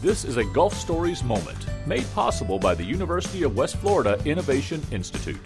This is a Gulf Stories moment, made possible by the University of West Florida Innovation Institute.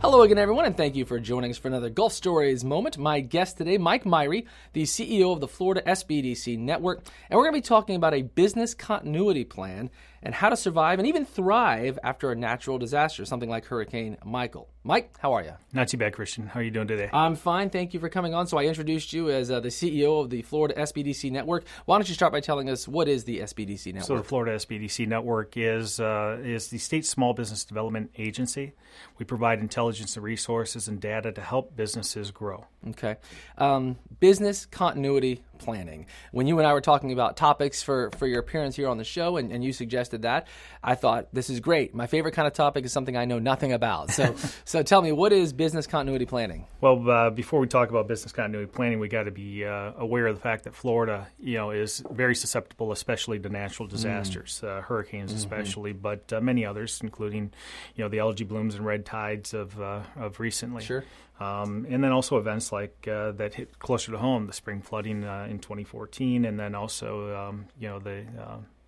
Hello again, everyone, and thank you for joining us for another Gulf Stories moment. My guest today, Mike Myhre, the CEO of the Florida SBDC Network, and we're going to be talking about a business continuity plan and how to survive and even thrive after a natural disaster, something like Hurricane Michael. Mike, how are you? Not too bad, Christian. How are you doing today? I'm fine. Thank you for coming on. So I introduced you as the CEO of the Florida SBDC Network. Why don't you start by telling us what is the SBDC Network? So the Florida SBDC Network is the state's small business development agency. We provide intelligence and resources and data to help businesses grow. Okay. Business continuity planning. When you and I were talking about topics for your appearance here on the show, and you suggested that, I thought, this is great. My favorite kind of topic is something I know nothing about. So tell me, what is business continuity planning? Well, before we talk about business continuity planning, we got to be aware of the fact that Florida, is very susceptible, especially to natural disasters, hurricanes especially, but many others, including, the algae blooms and red tides of recently. Sure. And then also events like that hit closer to home, the spring flooding in 2014, and then also,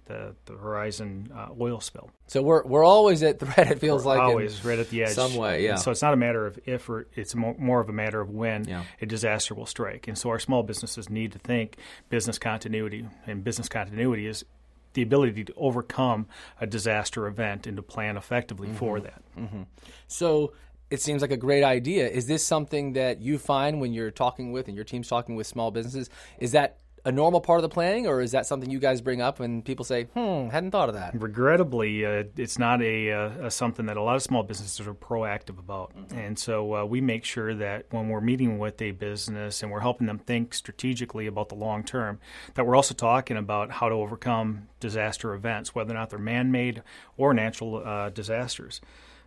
the Horizon oil spill. So we're always at threat, it feels like. Always right at the edge. Some way, yeah. And so it's not a matter of if, or it's more of a matter of when a disaster will strike. And so our small businesses need to think business continuity, and business continuity is the ability to overcome a disaster event and to plan effectively for that. Mm-hmm. So it seems like a great idea. Is this something that you find when you're talking with and your team's talking with small businesses? Is that a normal part of the planning, or is that something you guys bring up and people say, hadn't thought of that? Regrettably, it's not a something that a lot of small businesses are proactive about. Mm-hmm. And so we make sure that when we're meeting with a business and we're helping them think strategically about the long term, that we're also talking about how to overcome disaster events, whether or not they're man-made or natural disasters.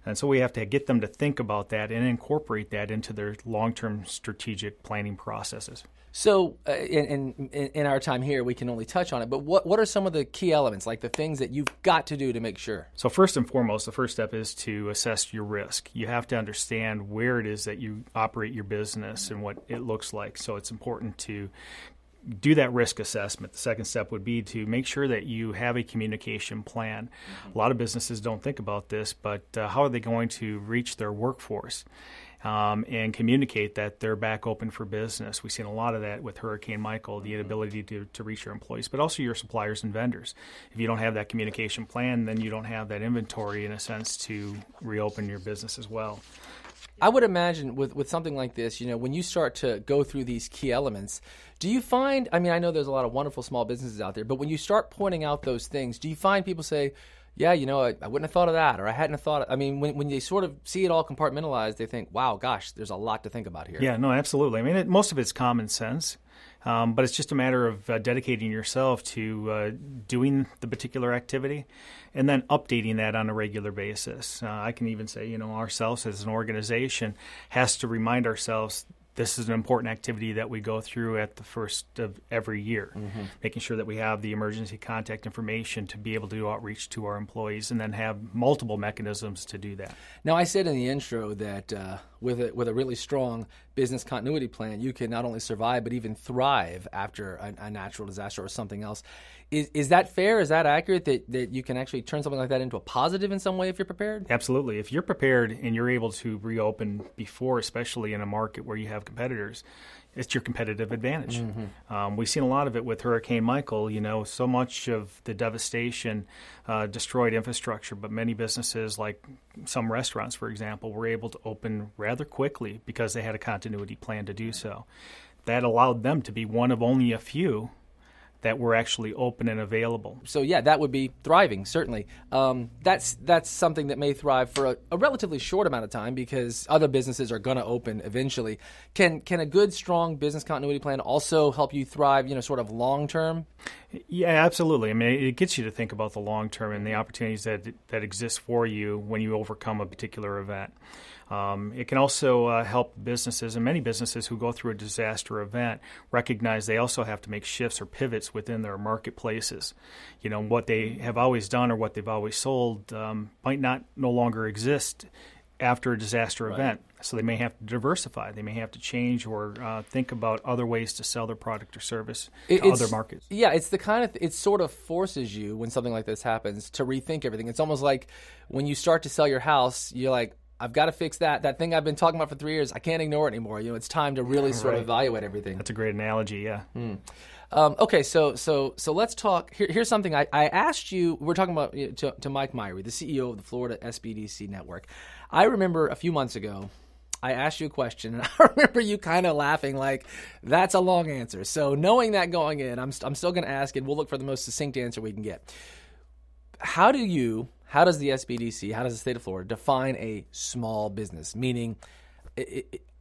And so we have to get them to think about that and incorporate that into their long-term strategic planning processes. So in our time here, we can only touch on it, but what are some of the key elements, like the things that you've got to do to make sure? So first and foremost, the first step is to assess your risk. You have to understand where it is that you operate your business and what it looks like. So it's important to do that risk assessment. The second step would be to make sure that you have a communication plan. A lot of businesses don't think about this, but how are they going to reach their workforce? And communicate that they're back open for business. We've seen a lot of that with Hurricane Michael, the inability to reach your employees, but also your suppliers and vendors. If you don't have that communication plan, then you don't have that inventory, in a sense, to reopen your business as well. I would imagine with something like this, when you start to go through these key elements, do you find, I know there's a lot of wonderful small businesses out there, but when you start pointing out those things, do you find people say, yeah, I wouldn't have thought of that, or I hadn't have thought of, when they sort of see it all compartmentalized, they think, wow, gosh, there's a lot to think about here. Yeah, no, absolutely. Most of it's common sense. But it's just a matter of dedicating yourself to doing the particular activity and then updating that on a regular basis. I can even say, ourselves as an organization has to remind ourselves this is an important activity that we go through at the first of every year, making sure that we have the emergency contact information to be able to do outreach to our employees and then have multiple mechanisms to do that. Now, I said in the intro that with a really strong business continuity plan, you can not only survive but even thrive after a natural disaster or something else. Is that fair? Is that accurate that you can actually turn something like that into a positive in some way if you're prepared? Absolutely. If you're prepared and you're able to reopen before, especially in a market where you have competitors, it's your competitive advantage. Mm-hmm. We've seen a lot of it with Hurricane Michael. So much of the devastation destroyed infrastructure, but many businesses, like some restaurants, for example, were able to open rather quickly because they had a continuity plan to do so. That allowed them to be one of only a few that were actually open and available. So yeah, that would be thriving, certainly. That's something that may thrive for a relatively short amount of time because other businesses are going to open eventually. Can a good, strong business continuity plan also help you thrive, sort of long term? Yeah, absolutely. It gets you to think about the long term and the opportunities that exist for you when you overcome a particular event. It can also help businesses, and many businesses who go through a disaster event recognize they also have to make shifts or pivots within their marketplaces. What they have always done or what they've always sold might no longer exist after a disaster event. Right. So they may have to diversify. They may have to change or think about other ways to sell their product or service to other markets. Yeah, it's the kind of, it sort of forces you when something like this happens to rethink everything. It's almost like when you start to sell your house, you're like, I've got to fix that thing I've been talking about for 3 years. I can't ignore it anymore. You know, it's time to really sort of evaluate everything. That's a great analogy. Yeah. Mm. Okay. So let's talk. Here's something I asked you. We're talking about to Mike Myhre, the CEO of the Florida SBDC Network. I remember a few months ago, I asked you a question, and I remember you kind of laughing like, that's a long answer. So knowing that going in, I'm still going to ask it. We'll look for the most succinct answer we can get. How does the SBDC, how does the state of Florida define a small business? Meaning,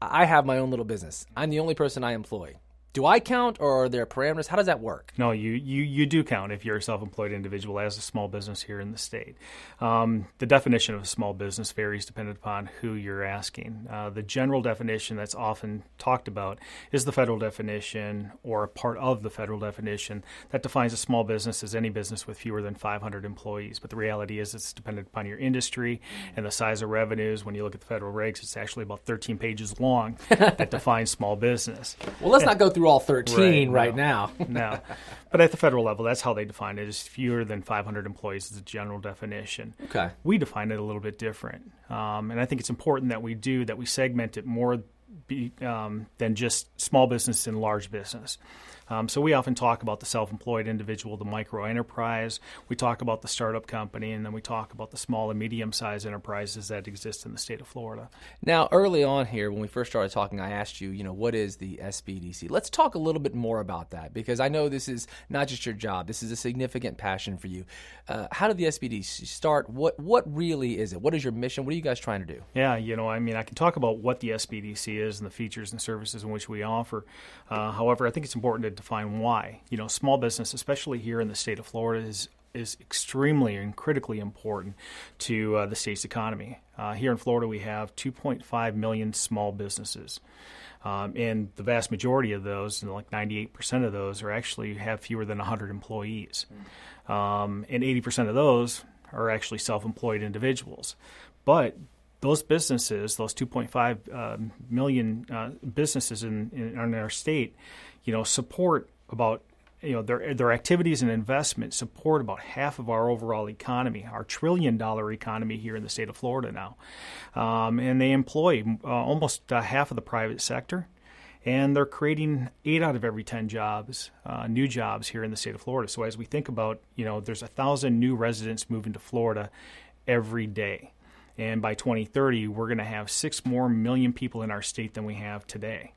I have my own little business. I'm the only person I employ. Do I count, or are there parameters? How does that work? No, you do count if you're a self-employed individual as a small business here in the state. The definition of a small business varies depending upon who you're asking. The general definition that's often talked about is the federal definition, or a part of the federal definition that defines a small business as any business with fewer than 500 employees. But the reality is it's dependent upon your industry and the size of revenues. When you look at the federal regs, it's actually about 13 pages long that defines small business. Well, let's not go through all 13 right now. No. But at the federal level, that's how they define it, is fewer than 500 employees is the general definition. Okay. We define it a little bit different. And I think it's important that we segment it more than just small business and large business. So we often talk about the self-employed individual, the micro enterprise. We talk about the startup company, and then we talk about the small and medium-sized enterprises that exist in the state of Florida. Now, early on here, when we first started talking, I asked you, what is the SBDC? Let's talk a little bit more about that, because I know this is not just your job. This is a significant passion for you. How did the SBDC start? What really is it? What is your mission? What are you guys trying to do? Yeah, I can talk about what the SBDC is and the features and services in which we offer. However, I think it's important to define why. Small business, especially here in the state of Florida, is extremely and critically important to the state's economy. Here in Florida, we have 2.5 million small businesses. And the vast majority of those, like 98% of those, are actually have fewer than 100 employees. And 80% of those are actually self-employed individuals. But those businesses, those 2.5 million businesses in our state, support about, their activities and investments support about half of our overall economy, our $1 trillion economy here in the state of Florida now. And they employ almost half of the private sector. And they're creating 8 out of every 10 jobs, new jobs here in the state of Florida. So as we think about, there's 1,000 new residents moving to Florida every day. And by 2030, we're going to have 6 more million people in our state than we have today.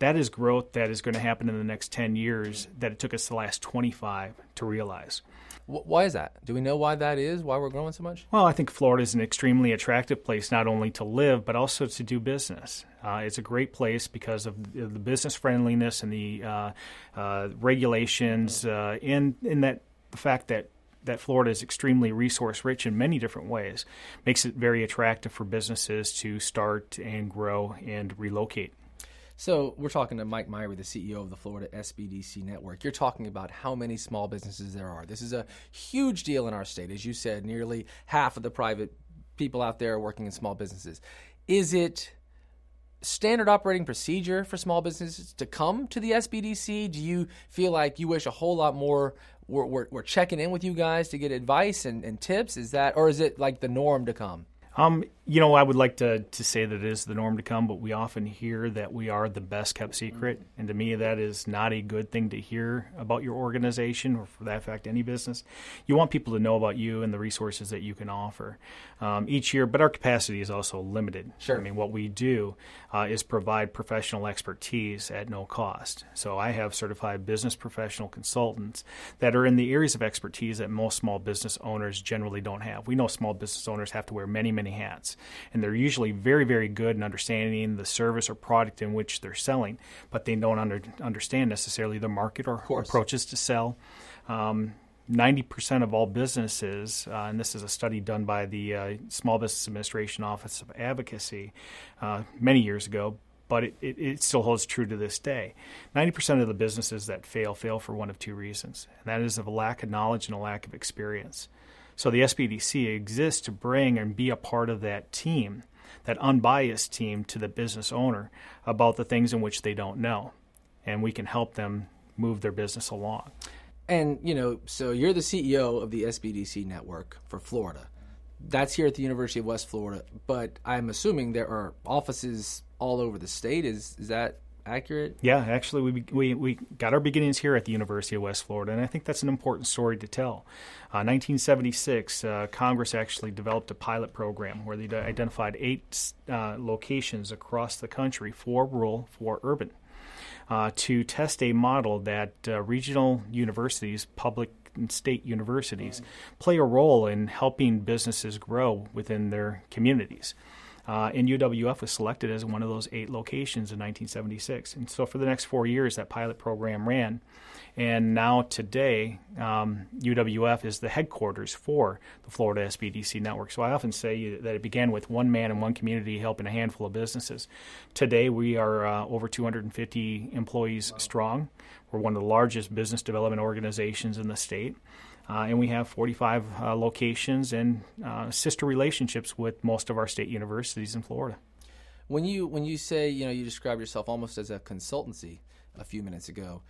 That is growth that is going to happen in the next 10 years that it took us the last 25 to realize. Why is that? Do we know why that is, why we're growing so much? Well, I think Florida is an extremely attractive place not only to live but also to do business. It's a great place because of the business friendliness and the regulations and that the fact that Florida is extremely resource-rich in many different ways, makes it very attractive for businesses to start and grow and relocate. So we're talking to Mike Myhre, the CEO of the Florida SBDC Network. You're talking about how many small businesses there are. This is a huge deal in our state. As you said, nearly half of the private people out there are working in small businesses. Is it standard operating procedure for small businesses to come to the SBDC? Do you feel like you wish a whole lot more we're checking in with you guys to get advice and tips? Is that, or is it like the norm to come? I would like to say that it is the norm to come, but we often hear that we are the best kept secret. And to me, that is not a good thing to hear about your organization, or for that fact, any business. You want people to know about you and the resources that you can offer each year, but our capacity is also limited. Sure. I mean, what we do is provide professional expertise at no cost. So I have certified business professional consultants that are in the areas of expertise that most small business owners generally don't have. We know small business owners have to wear many hats, and they're usually very, very good in understanding the service or product in which they're selling, but they don't understand necessarily the market or approaches to sell. 90% of all businesses, and this is a study done by the Small Business Administration Office of Advocacy many years ago, but it still holds true to this day. 90% of the businesses that fail for one of two reasons, and that is of a lack of knowledge and a lack of experience. So the SBDC exists to bring and be a part of that team that unbiased team to the business owner about the things in which they don't know, and we can help them move their business along. And, you know, so you're the CEO of the SBDC Network for Florida. That's here at the University of West Florida, but I'm assuming there are offices all over the state. Is that accurate? Yeah, actually, we got our beginnings here at the University of West Florida, and I think that's an important story to tell. 1976, Congress actually developed a pilot program where they identified 8 locations across the country, 4 rural, 4 urban, to test a model that regional universities, public and state universities, play a role in helping businesses grow within their communities. And UWF was selected as one of those 8 locations in 1976. And so for the next 4 years, that pilot program ran. And now today, UWF is the headquarters for the Florida SBDC Network. So I often say that it began with one man in one community helping a handful of businesses. Today, we are over 250 employees strong. We're one of the largest business development organizations in the state. And we have 45 locations and sister relationships with most of our state universities in Florida. When you say, you know, you describe yourself almost as a consultancy a few minutes ago,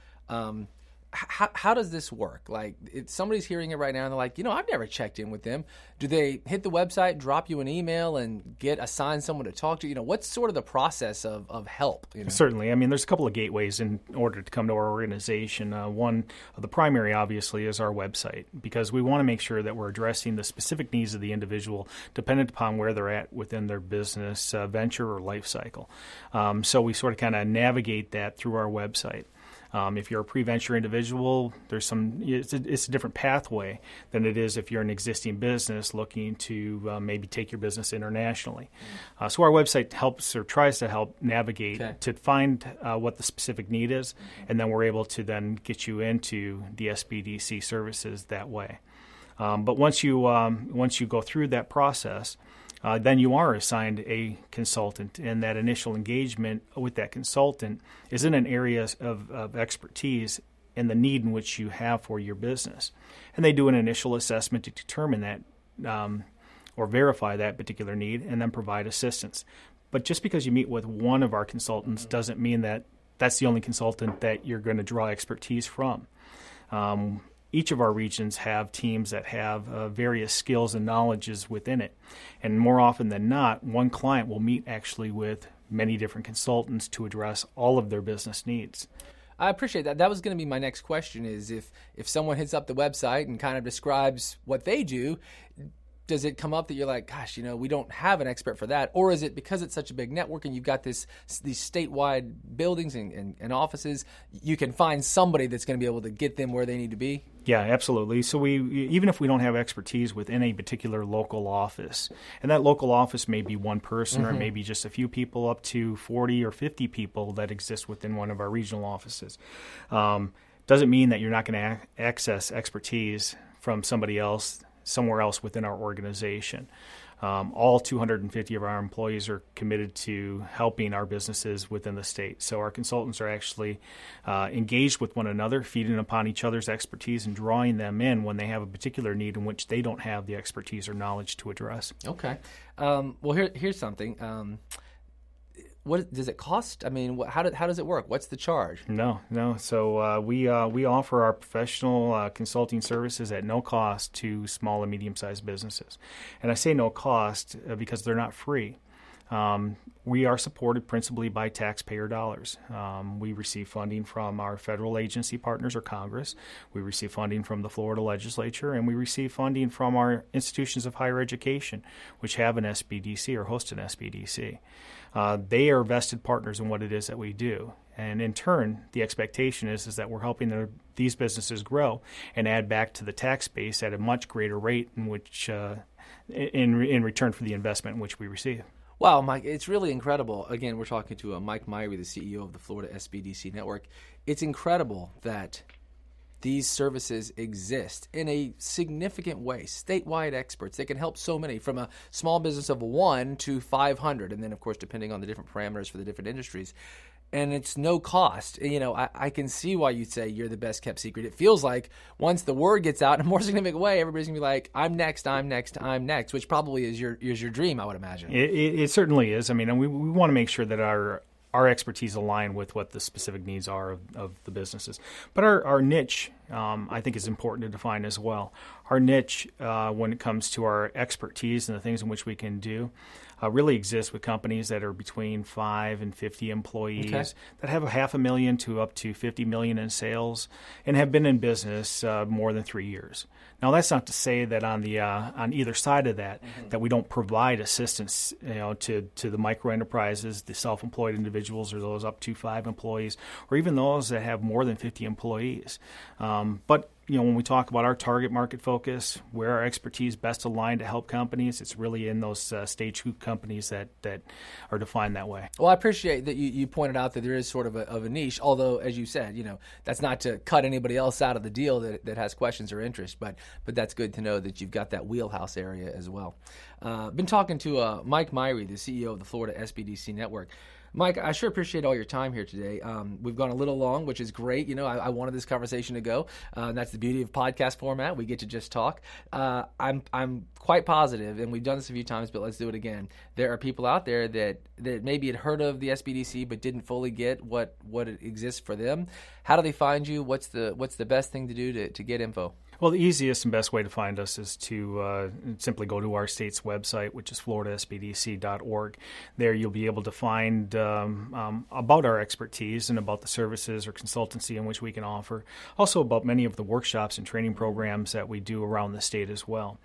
how does this work? Like, if somebody's hearing it right now and they're like, you know, I've never checked in with them. Do they hit the website, drop you an email, and assign someone to talk to? You know, what's sort of the process of help? You know? Certainly. I mean, there's a couple of gateways in order to come to our organization. One of the primary, obviously, is our website, because we want to make sure that we're addressing the specific needs of the individual dependent upon where they're at within their business venture or life cycle. So we sort of kind of navigate that through our website. If you're a pre-venture individual, it's a different pathway than it is if you're an existing business looking to maybe take your business internationally. So our website helps or tries to help navigate to find what the specific need is, and then we're able to then get you into the SBDC services that way. But once you go through that process, then you are assigned a consultant, and that initial engagement with that consultant is in an area of expertise and the need in which you have for your business. And they do an initial assessment to determine that or verify that particular need and then provide assistance. But just because you meet with one of our consultants doesn't mean that that's the only consultant that you're going to draw expertise from. Each of our regions have teams that have various skills and knowledges within it. And more often than not, one client will meet actually with many different consultants to address all of their business needs. I appreciate that. That was going to be my next question, is if someone hits up the website and kind of describes what they do, does it come up that you're like, gosh, you know, we don't have an expert for that? Or is it because it's such a big network and you've got these statewide buildings and offices, you can find somebody that's going to be able to get them where they need to be? Yeah, absolutely. So even if we don't have expertise within a particular local office, and that local office may be one person or maybe just a few people up to 40 or 50 people that exist within one of our regional offices, doesn't mean that you're not going to access expertise from somebody else somewhere else within our organization. All 250 of our employees are committed to helping our businesses within the state. So our consultants are actually engaged with one another, feeding upon each other's expertise and drawing them in when they have a particular need in which they don't have the expertise or knowledge to address. Okay. Well, here's something. What does it cost? I mean, how does it work? What's the charge? No. So we offer our professional consulting services at no cost to small and medium-sized businesses. And I say no cost because they're not free. We are supported principally by taxpayer dollars. We receive funding from our federal agency partners or Congress. We receive funding from the Florida legislature, and we receive funding from our institutions of higher education, which have an SBDC or host an SBDC. They are vested partners in what it is that we do. And in turn, the expectation is that we're helping these businesses grow and add back to the tax base at a much greater rate in which in return for the investment in which we receive. Wow, Mike, it's really incredible. Again, we're talking to Mike Myhre, the CEO of the Florida SBDC Network. It's incredible that These services exist in a significant way. Statewide experts, they can help so many, from a small business of 1 to 500, and then, of course, depending on the different parameters for the different industries. And it's no cost. You know, I can see why you'd say you're the best kept secret. It feels like once the word gets out in a more significant way, everybody's going to be like, I'm next, which probably is your dream, I would imagine. It certainly is. I mean, and we want to make sure that our expertise align with what the specific needs are of the businesses. But our niche, I think, is important to define as well. Our niche, when it comes to our expertise and the things in which we can do, really exists with companies that are between 5 and 50 employees, that have $500,000 to up to $50 million in sales and have been in business more than 3 years. Now, that's not to say that on either side of that, that we don't provide assistance, to the micro enterprises, the self-employed individuals, or those up to 5 employees, or even those that have more than 50 employees. But when we talk about our target market focus, where our expertise best aligned to help companies, it's really in those stage 2 companies that are defined that way. Well, I appreciate that you pointed out that there is sort of a niche, although, as you said, that's not to cut anybody else out of the deal that has questions or interest, but that's good to know that you've got that wheelhouse area as well. I've been talking to Mike Myhre, the CEO of the Florida SBDC Network. Mike, I sure appreciate all your time here today. We've gone a little long, which is great. I wanted this conversation to go. That's the beauty of podcast format. We get to just talk. I'm quite positive, and we've done this a few times, but let's do it again. There are people out there that maybe had heard of the SBDC but didn't fully get what it exists for them. How do they find you? What's the best thing to do to get info? Well, the easiest and best way to find us is to simply go to our state's website, which is FloridaSBDC.org. There you'll be able to find about our expertise and about the services or consultancy in which we can offer, also about many of the workshops and training programs that we do around the state as well.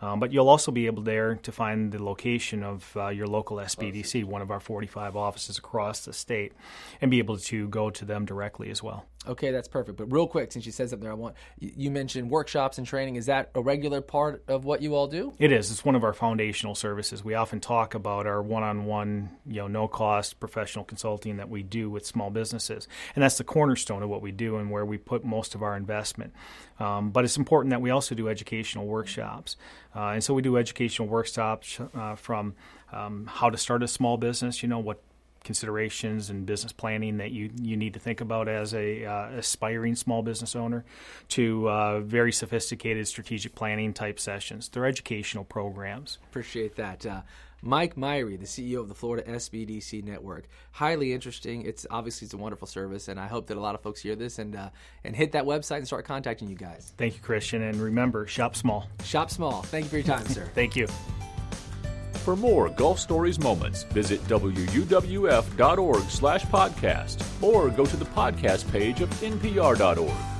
But you'll also be able there to find the location of your local SBDC, one of our 45 offices across the state, and be able to go to them directly as well. Okay, that's perfect. But real quick, since you said something there, you mentioned workshops and training. Is that a regular part of what you all do? It is. It's one of our foundational services. We often talk about our one-on-one, no-cost professional consulting that we do with small businesses, and that's the cornerstone of what we do and where we put most of our investment. But it's important that we also do educational workshops. And so we do educational workshops from how to start a small business, what considerations and business planning that you need to think about as a aspiring small business owner, to very sophisticated strategic planning type sessions. They're educational programs. Appreciate that. Mike Myhre, the CEO of the Florida SBDC Network. Highly interesting. It's a wonderful service, and I hope that a lot of folks hear this and hit that website and start contacting you guys. Thank you, Christian, and remember, shop small. Shop small. Thank you for your time, sir. Thank you. For more Gulf Stories moments, visit wuwf.org/podcast or go to the podcast page of npr.org.